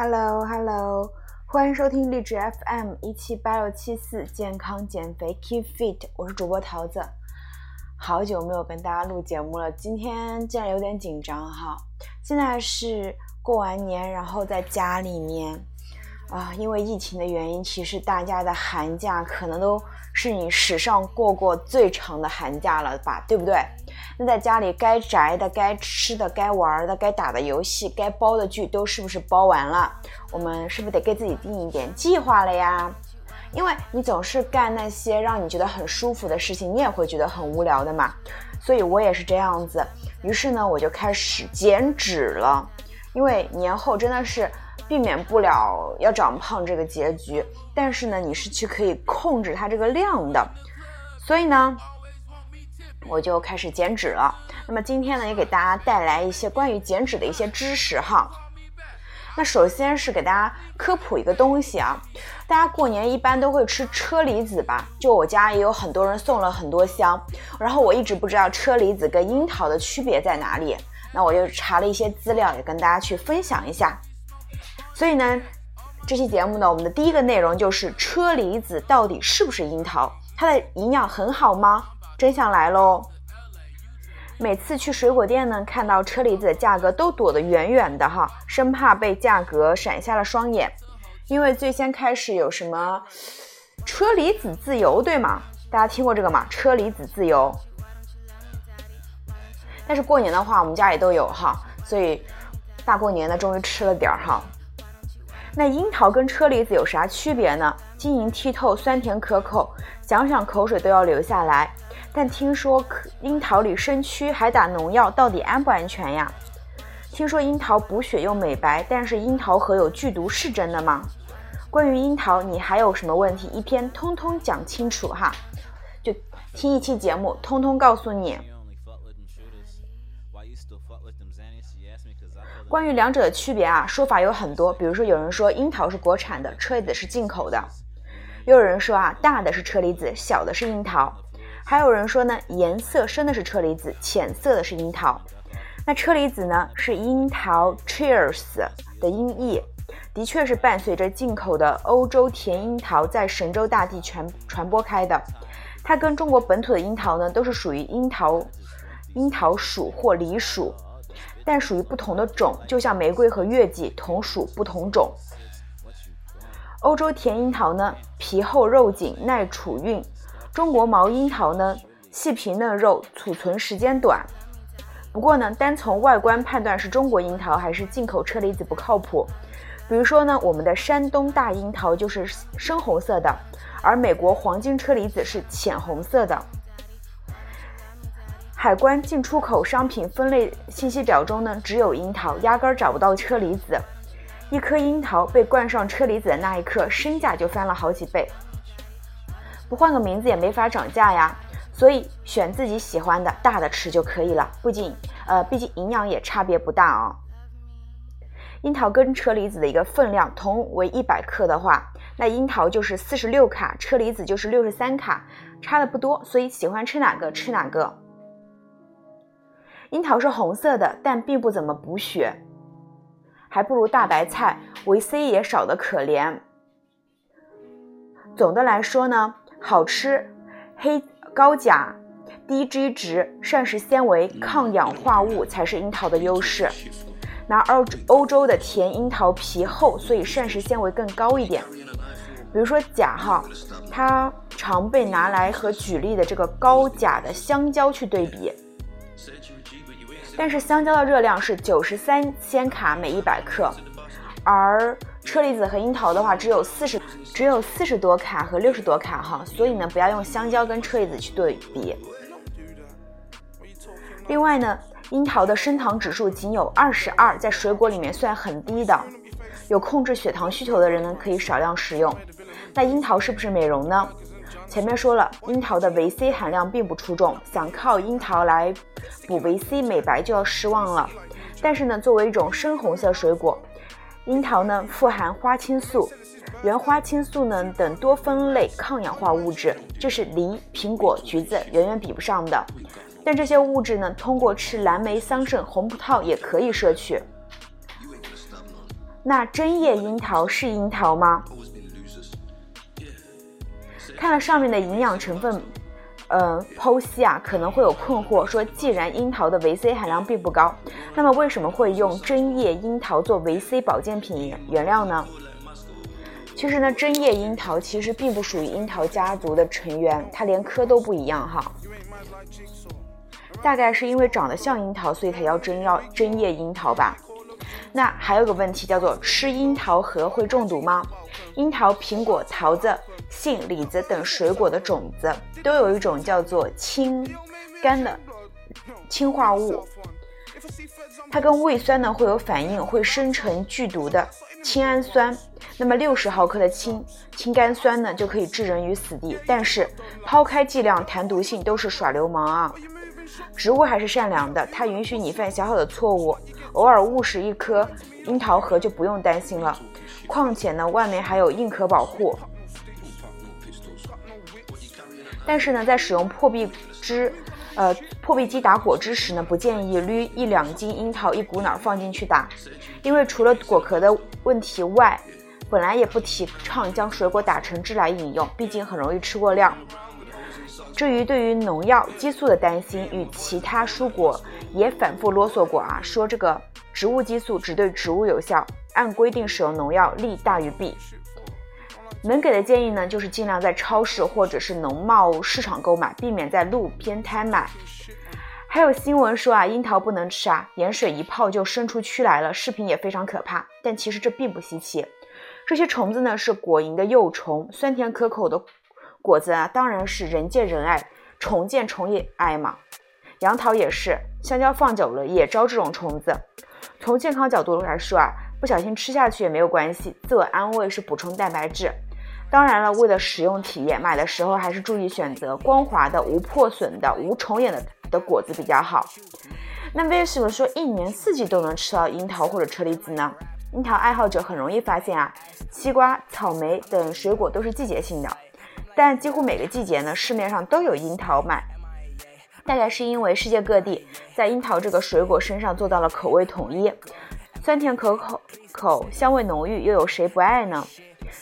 Hello， 欢迎收听励志 FM 1786674健康减肥 KeepFit， 我是主播桃子。好久没有跟大家录节目了，今天竟然有点紧张哈。现在是过完年，然后在家里面因为疫情的原因，其实大家的寒假可能都是你史上过最长的寒假了吧，对不对？那在家里该宅的、该吃的、该玩的、该打的游戏、该包的剧都是不是包完了？我们是不是得给自己定一点计划了呀？因为你总是干那些让你觉得很舒服的事情，你也会觉得很无聊的嘛。所以我也是这样子，于是呢我就开始减脂了，因为年后真的是避免不了要长胖这个结局，但是呢你是去可以控制它这个量的，所以呢我就开始减脂了。那么今天呢也给大家带来一些关于减脂的一些知识哈。那首先是给大家科普一个东西啊，大家过年一般都会吃车厘子吧，就我家也有很多人送了很多箱，然后我一直不知道车厘子跟樱桃的区别在哪里，那我就查了一些资料也跟大家去分享一下。所以呢这期节目呢我们的第一个内容就是车厘子到底是不是樱桃，它的营养很好吗？真相来喽！每次去水果店呢，看到车厘子的价格都躲得远远的哈，生怕被价格闪瞎了双眼。因为最先开始有什么车厘子自由，对吗？大家听过这个吗？车厘子自由。但是过年的话，我们家里都有哈，所以大过年的终于吃了点哈。那樱桃跟车厘子有啥区别呢？晶莹剔透，酸甜可口，想想口水都要流下来。但听说樱桃里生蛆还打农药，到底安不安全呀？听说樱桃补血又美白，但是樱桃核有剧毒，是真的吗？关于樱桃你还有什么问题，一篇通通讲清楚哈，就听一期节目通通告诉你。关于两者的区别啊，说法有很多，比如说有人说樱桃是国产的，车厘子是进口的，又有人说啊大的是车厘子，小的是樱桃，还有人说呢颜色深的是车厘子，浅色的是樱桃。那车厘子呢是樱桃 cheers 的音译，的确是伴随着进口的欧洲甜樱桃在神州大地传播开的，它跟中国本土的樱桃呢都是属于樱桃属或梨属，但属于不同的种，就像玫瑰和月季同属不同种。欧洲甜樱桃呢皮厚肉紧，耐储运，中国毛樱桃呢细皮嫩肉，储存时间短。不过呢单从外观判断是中国樱桃还是进口车厘子不靠谱，比如说呢我们的山东大樱桃就是深红色的，而美国黄金车厘子是浅红色的。海关进出口商品分类信息表中呢只有樱桃，压根儿找不到车厘子。一颗樱桃被冠上车厘子的那一刻，身价就翻了好几倍，不换个名字也没法涨价呀。所以选自己喜欢的大的吃就可以了，毕竟营养也差别不大啊。樱桃跟车厘子的一个分量同为100克的话，那樱桃就是46卡，车厘子就是63卡，差的不多，所以喜欢吃哪个吃哪个。樱桃是红色的，但并不怎么补血，还不如大白菜，维 C 也少得可怜。总的来说呢，好吃，高钾、低 G 值、膳食纤维、抗氧化物才是樱桃的优势。拿欧洲的甜樱桃皮厚，所以膳食纤维更高一点。比如说钾哈，它常被拿来和举例的这个高钾的香蕉去对比。但是香蕉的热量是93千卡每100克，而车厘子和樱桃的话只有40多卡和60多卡哈，所以呢不要用香蕉跟车厘子去对比。另外呢，樱桃的升糖指数仅有22，在水果里面算很低的，有控制血糖需求的人呢可以少量食用。那樱桃是不是美容呢？前面说了，樱桃的维 C 含量并不出众，想靠樱桃来补维 C 美白就要失望了。但是呢，作为一种深红色水果，樱桃呢富含花青素、原花青素呢等多酚类抗氧化物质，这是梨、苹果、橘子远远比不上的。但这些物质呢，通过吃蓝莓、桑葚、红葡萄也可以摄取。那针叶樱桃是樱桃吗？看了上面的营养成分剖析啊，可能会有困惑，说既然樱桃的维 C 含量并不高，那么为什么会用针叶樱桃做维 C 保健品原料呢？其实呢，针叶樱桃其实并不属于樱桃家族的成员，它连科都不一样哈。大概是因为长得像樱桃，所以才叫针叶樱桃吧。那还有个问题叫做吃樱桃核会中毒吗？樱桃、苹果、桃子、杏、李子等水果的种子都有一种叫做氢苷的氢化物，它跟胃酸呢会有反应，会生成剧毒的氢氨酸。那么60毫克的氢苷酸呢就可以置人于死地。但是抛开剂量谈毒性都是耍流氓啊！植物还是善良的，它允许你犯小小的错误，偶尔误食一颗樱桃核就不用担心了。况且呢，外面还有硬壳保护。但是呢，在使用破壁机打果汁时呢，不建议捋1-2斤樱桃一股脑放进去打，因为除了果壳的问题外，本来也不提倡将水果打成汁来饮用，毕竟很容易吃过量。至于对于农药、激素的担心，与其他蔬果也反复啰嗦过啊，说这个植物激素只对植物有效，按规定使用农药利大于弊。能给的建议呢，就是尽量在超市或者是农贸市场购买，避免在路边摊买。还有新闻说啊，樱桃不能吃啊，盐水一泡就生出蛆来了，视频也非常可怕。但其实这并不稀奇，这些虫子呢是果蝇的幼虫，酸甜可口的果子啊，当然是人见人爱，虫见虫也爱嘛。杨桃也是，香蕉放久了也招这种虫子。从健康角度来说啊，不小心吃下去也没有关系，自我安慰是补充蛋白质。当然了，为了使用体验，买的时候还是注意选择光滑的、无破损的、无虫眼 的果子比较好。那为什么说一年四季都能吃到樱桃或者车厘子呢？樱桃爱好者很容易发现啊，西瓜、草莓等水果都是季节性的，但几乎每个季节呢，市面上都有樱桃卖。大概是因为世界各地在樱桃这个水果身上做到了口味统一，酸甜可口，香味浓郁，又有谁不爱呢？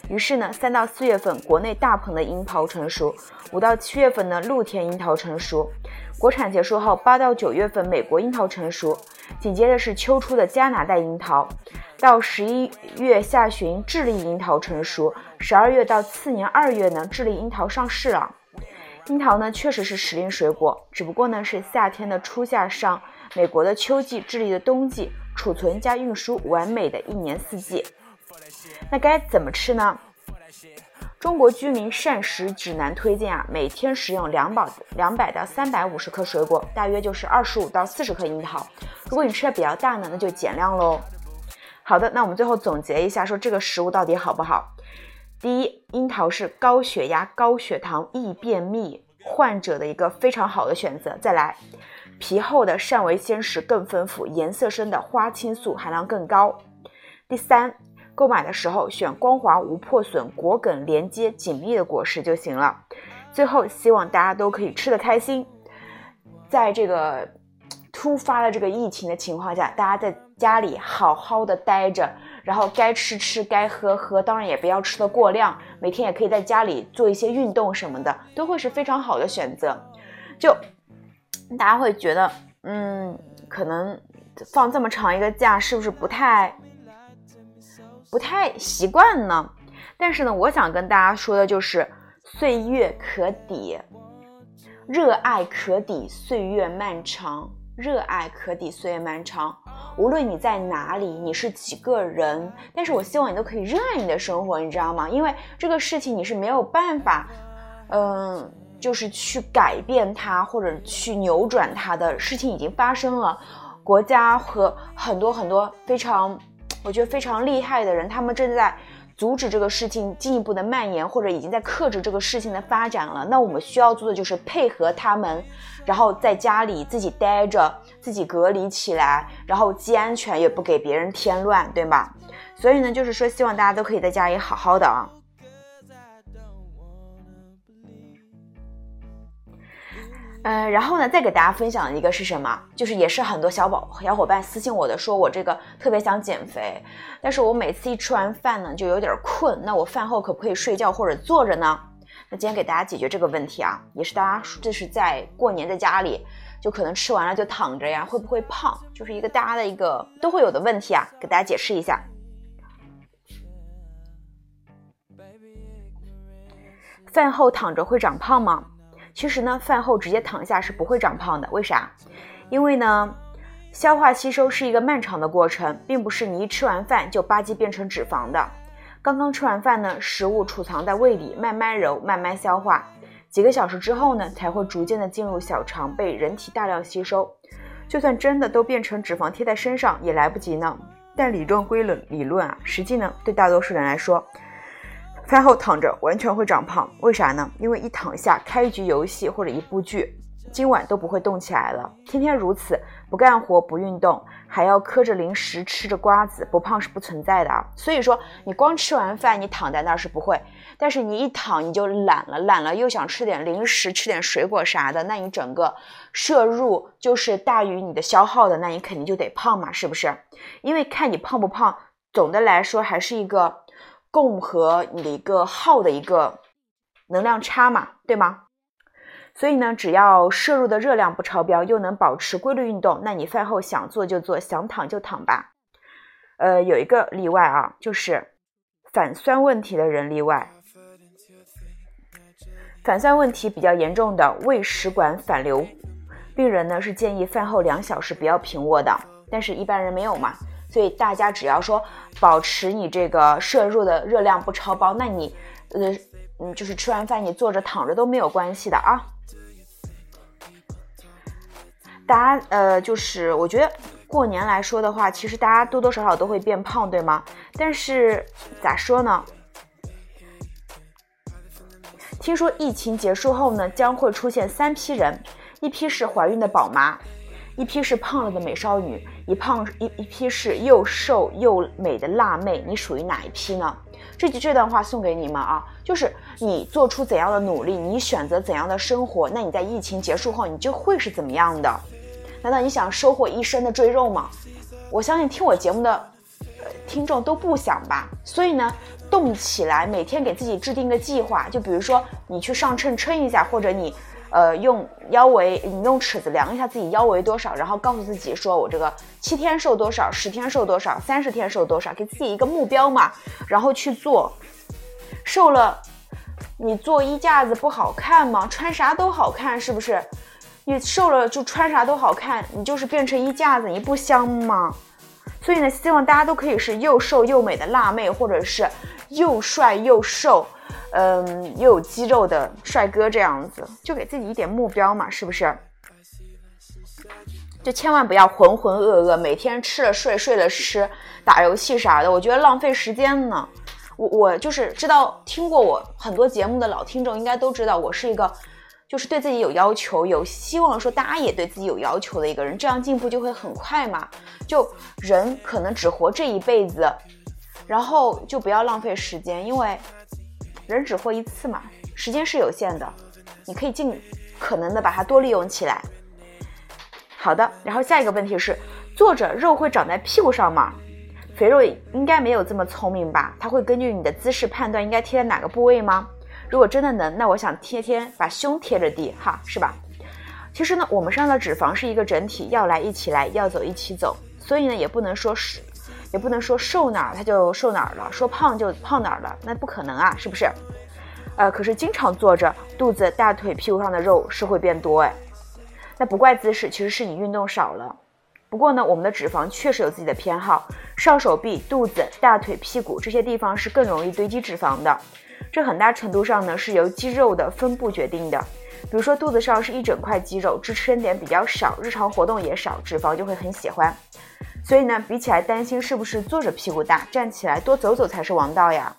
于是呢，3到4月份国内大棚的樱桃成熟，5到7月份呢露天樱桃成熟，国产结束后8到9月份美国樱桃成熟，紧接着是秋初的加拿大樱桃，到11月下旬智利樱桃成熟，12月到次年2月呢智利樱桃上市了。樱桃呢确实是时令水果，只不过呢是夏天的初夏上美国的秋季，智利的冬季，储存加运输完美的一年四季。那该怎么吃呢？中国居民膳食指南推荐啊，每天食用200到350克水果，大约就是25到40克樱桃。如果你吃的比较大呢，那就减量咯。好的，那我们最后总结一下，说这个食物到底好不好。第一，樱桃是高血压、高血糖、易便秘患者的一个非常好的选择。再来，皮厚的膳维纤食更丰富，颜色深的花青素含量更高。第三，购买的时候选光滑、无破损、果梗连接紧密的果实就行了。最后，希望大家都可以吃得开心。在这个突发的这个疫情的情况下，大家在家里好好的待着，然后该吃吃，该喝喝，当然也不要吃得过量。每天也可以在家里做一些运动什么的，都会是非常好的选择。就大家会觉得，可能放这么长一个假，是不是不太习惯呢？但是呢，我想跟大家说的就是岁月可抵，热爱可抵岁月漫长，热爱可抵岁月漫长。无论你在哪里，你是几个人，但是我希望你都可以热爱你的生活，你知道吗？因为这个事情你是没有办法就是去改变它或者去扭转它的，事情已经发生了。国家和很多很多我觉得非常厉害的人，他们正在阻止这个事情进一步的蔓延，或者已经在克制这个事情的发展了。那我们需要做的就是配合他们，然后在家里自己待着，自己隔离起来，然后既安全也不给别人添乱，对吧？所以呢，就是说希望大家都可以在家里好好的啊。然后呢再给大家分享一个是什么，就是也是很多小伙伴私信我的，说我这个特别想减肥，但是我每次一吃完饭呢就有点困，那我饭后可不可以睡觉或者坐着呢？那今天给大家解决这个问题啊，也是大家这是在过年在家里就可能吃完了就躺着呀，会不会胖，就是一个大家的一个都会有的问题啊，给大家解释一下。饭后躺着会长胖吗？其实呢饭后直接躺下是不会长胖的，为啥？因为呢消化吸收是一个漫长的过程，并不是你一吃完饭就吧唧变成脂肪的。刚刚吃完饭呢，食物储藏在胃里，慢慢揉慢慢消化，几个小时之后呢才会逐渐的进入小肠，被人体大量吸收。就算真的都变成脂肪贴在身上也来不及呢。但理论归理论啊，实际呢对大多数人来说，饭后躺着完全会长胖，为啥呢？因为一躺下开一局游戏或者一部剧，今晚都不会动起来了。天天如此，不干活不运动，还要嗑着零食吃着瓜子，不胖是不存在的啊。所以说你光吃完饭你躺在那儿是不会，但是你一躺你就懒了又想吃点零食吃点水果啥的，那你整个摄入就是大于你的消耗的，那你肯定就得胖嘛，是不是？因为看你胖不胖总的来说还是一个共和你的一个耗的一个能量差嘛，对吗？所以呢只要摄入的热量不超标，又能保持规律运动，那你饭后想做就做，想躺就躺吧。有一个例外啊，就是反酸问题的人例外。反酸问题比较严重的胃食管反流病人呢，是建议饭后2小时不要平卧的，但是一般人没有嘛，所以大家只要说保持你这个摄入的热量不超标，那你就是吃完饭你坐着躺着都没有关系的啊。大家就是我觉得过年来说的话，其实大家多多少少都会变胖，对吗？但是咋说呢，听说疫情结束后呢将会出现3批人，1批是怀孕的宝妈，1批是胖了的美少女，一批是又瘦又美的辣妹，你属于哪一批呢？这段话送给你们啊，就是你做出怎样的努力，你选择怎样的生活，那你在疫情结束后你就会是怎么样的？难道你想收获一身的赘肉吗？我相信听我节目的听众都不想吧。所以呢动起来，每天给自己制定个计划，就比如说你去上秤称一下，或者你用腰围，你用尺子量一下自己腰围多少，然后告诉自己说我这个7天瘦多少，10天瘦多少，30天瘦多少，给自己一个目标嘛，然后去做。瘦了你做衣架子不好看吗？穿啥都好看，是不是？你瘦了就穿啥都好看，你就是变成衣架子，你不香吗？所以呢希望大家都可以是又瘦又美的辣妹，或者是又帅又瘦又有肌肉的帅哥，这样子就给自己一点目标嘛，是不是？就千万不要浑浑噩噩，每天吃了睡睡了吃，打游戏啥的，我觉得浪费时间呢。我就是知道听过我很多节目的老听众应该都知道，我是一个就是对自己有要求，有希望说大家也对自己有要求的一个人，这样进步就会很快嘛。就人可能只活这一辈子，然后就不要浪费时间，因为人只活一次嘛，时间是有限的，你可以尽可能的把它多利用起来。好的，然后下一个问题是，坐着肉会长在屁股上吗？肥肉应该没有这么聪明吧，它会根据你的姿势判断应该贴在哪个部位吗？如果真的能，那我想天天把胸贴着地哈，是吧？其实呢我们身上的脂肪是一个整体，要来一起来，要走一起走，所以呢也不能说瘦哪儿它就瘦哪儿了，说胖就胖哪儿了，那不可能啊，是不是？可是经常坐着，肚子大腿屁股上的肉是会变多哎，那不怪姿势，其实是你运动少了。不过呢我们的脂肪确实有自己的偏好，上手臂肚子大腿屁股这些地方是更容易堆积脂肪的，这很大程度上呢是由肌肉的分布决定的。比如说肚子上是一整块肌肉，支撑点比较少，日常活动也少，脂肪就会很喜欢。所以呢比起来担心是不是坐着屁股大，站起来多走走才是王道呀。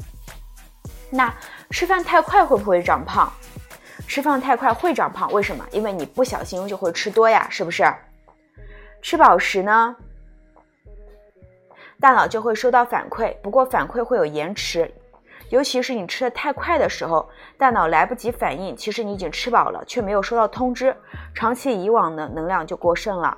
那吃饭太快会不会长胖？吃饭太快会长胖，为什么？因为你不小心就会吃多呀，是不是？吃饱时呢大脑就会收到反馈，不过反馈会有延迟，尤其是你吃得太快的时候，大脑来不及反应，其实你已经吃饱了，却没有收到通知，长期以往呢，能量就过剩了。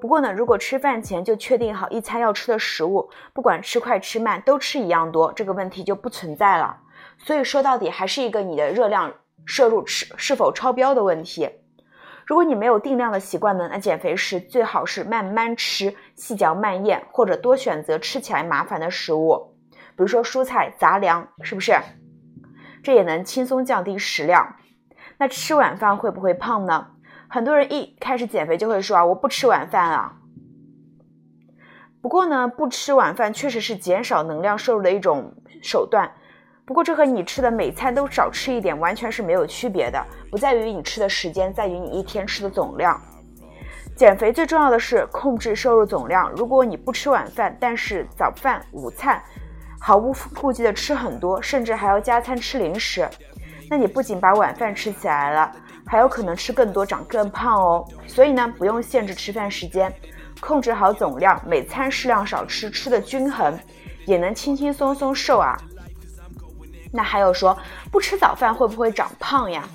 不过呢，如果吃饭前就确定好一餐要吃的食物，不管吃快吃慢都吃一样多，这个问题就不存在了。所以说到底还是一个你的热量摄入是否超标的问题。如果你没有定量的习惯呢，那减肥时最好是慢慢吃，细嚼慢咽，或者多选择吃起来麻烦的食物，比如说蔬菜、杂粮，是不是？这也能轻松降低食量。那吃晚饭会不会胖呢？很多人一开始减肥就会说我不吃晚饭啊。不过呢，不吃晚饭确实是减少能量摄入的一种手段。不过这和你吃的每餐都少吃一点完全是没有区别的，不在于你吃的时间，在于你一天吃的总量。减肥最重要的是控制摄入总量，如果你不吃晚饭，但是早饭、午餐毫无顾忌的吃很多，甚至还要加餐吃零食，那你不仅把晚饭吃起来了，还有可能吃更多长更胖哦。所以呢，不用限制吃饭时间，控制好总量，每餐适量少吃，吃的均衡，也能轻轻松松瘦啊。那还有说不吃早饭会不会长胖呀？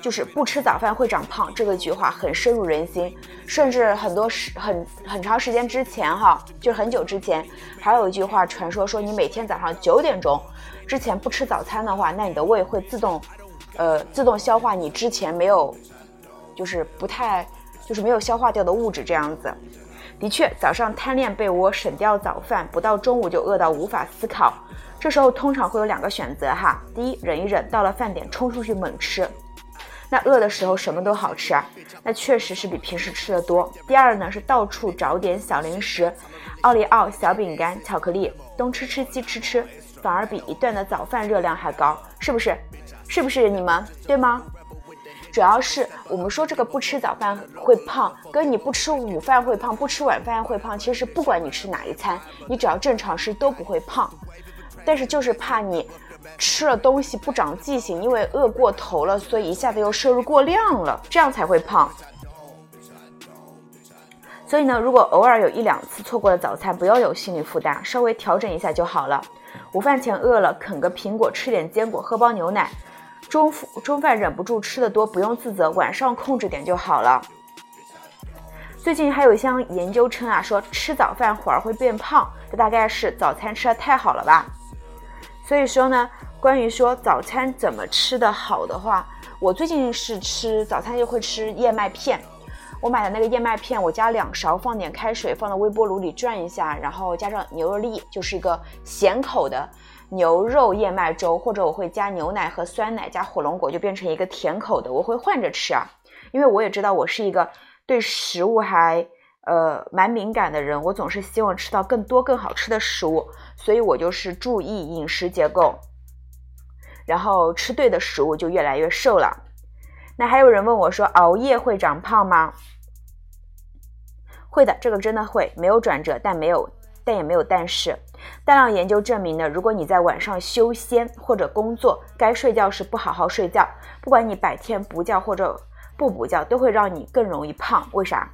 就是不吃早饭会长胖这个句话很深入人心，甚至很长时间之前就是很久之前还有一句话传说说，你每天早上9点钟之前不吃早餐的话，那你的胃会自动消化你之前没有没有消化掉的物质，这样子。的确，早上贪恋被窝，省掉早饭，不到中午就饿到无法思考。这时候通常会有2个选择哈，第一，忍一忍，到了饭点冲出去猛吃，那饿的时候什么都好吃啊，那确实是比平时吃的多。第二呢，是到处找点小零食，奥利奥、小饼干、巧克力，东吃吃西吃吃，反而比一顿的早饭热量还高，是不是？是不是你们对吗？主要是我们说这个不吃早饭会胖，跟你不吃午饭会胖、不吃晚饭会胖，其实不管你吃哪一餐，你只要正常吃都不会胖。但是就是怕你吃了东西不长记性，因为饿过头了，所以一下子又摄入过量了，这样才会胖。所以呢，如果偶尔有1-2次错过了早餐，不要有心理负担，稍微调整一下就好了。午饭前饿了，啃个苹果，吃点坚果，喝包牛奶。中饭忍不住吃得多，不用自责，晚上控制点就好了。最近还有一项研究称说吃早饭反而会变胖，这大概是早餐吃得太好了吧。所以说呢，关于说早餐怎么吃得好的话，我最近是吃早餐就会吃燕麦片。我买的那个燕麦片，我加2勺，放点开水，放到微波炉里转一下，然后加上牛肉粒，就是一个咸口的牛肉燕麦粥，或者我会加牛奶和酸奶加火龙果，就变成一个甜口的，我会换着吃啊。因为我也知道我是一个对食物还蛮敏感的人，我总是希望吃到更多更好吃的食物，所以我就是注意饮食结构，然后吃对的食物就越来越瘦了。那还有人问我说熬夜会长胖吗？会的，这个真的会，没有转折，但也没有但是。大量研究证明呢，如果你在晚上休闲或者工作，该睡觉时不好好睡觉，不管你白天补觉或者不补觉，都会让你更容易胖。为啥？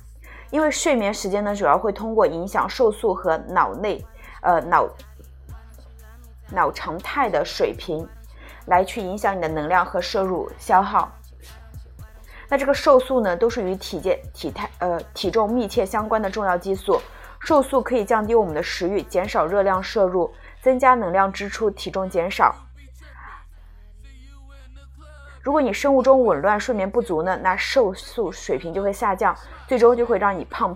因为睡眠时间呢，主要会通过影响瘦素和脑常态的水平，来去影响你的能量和摄入消耗。那这个瘦素呢，都是与体重密切相关的重要激素。瘦素可以降低我们的食欲，减少热量摄入，增加能量支出，体重减少。如果你生物钟紊乱，睡眠不足呢，那瘦素水平就会下降，最终就会让你胖。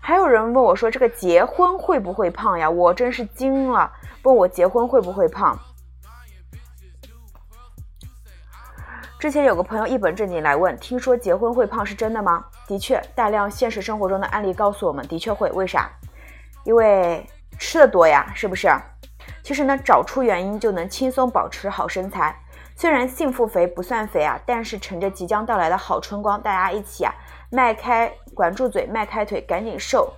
还有人问我说这个结婚会不会胖呀？我真是惊了，问我结婚会不会胖。之前有个朋友一本正经来问，听说结婚会胖是真的吗？的确，大量现实生活中的案例告诉我们的确会。为啥？因为吃得多呀，是不是？其实呢，找出原因就能轻松保持好身材。虽然幸福肥不算肥啊，但是趁着即将到来的好春光，大家一起管住嘴，迈开腿，赶紧瘦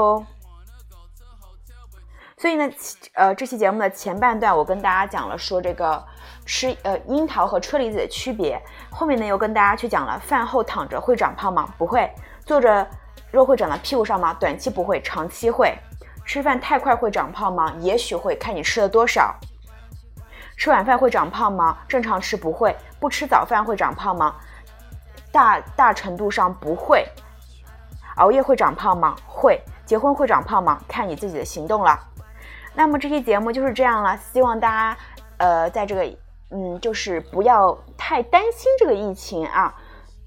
哦。所以呢，这期节目的前半段我跟大家讲了说这个吃樱桃和车厘子的区别，后面呢又跟大家去讲了饭后躺着会长胖吗？不会。坐着肉会长到屁股上吗？短期不会，长期会。吃饭太快会长胖吗？也许会，看你吃了多少。吃晚饭会长胖吗？正常吃不会。不吃早饭会长胖吗？大程度上不会。熬夜会长胖吗？会。结婚会长胖吗？看你自己的行动了。那么这期节目就是这样了，希望大家在这个就是不要太担心这个疫情啊，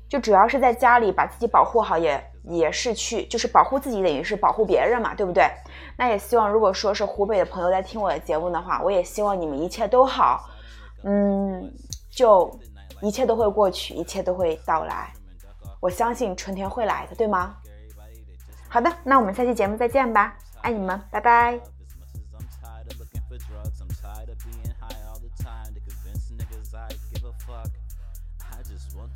就主要是在家里把自己保护好，也是就是保护自己等于是保护别人嘛，对不对？那也希望如果说是湖北的朋友在听我的节目的话，我也希望你们一切都好，就一切都会过去，一切都会到来，我相信春天会来的，对吗？好的，那我们下期节目再见吧，爱你们，拜拜。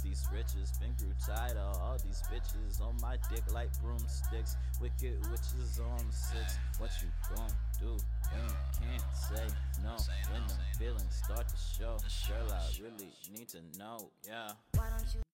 These riches, been grew tired of all these bitches on my dick like broomsticks. Wicked witches on six. What you gon' do when you can't say no? When the feelings start to show, girl, I really need to know. Yeah.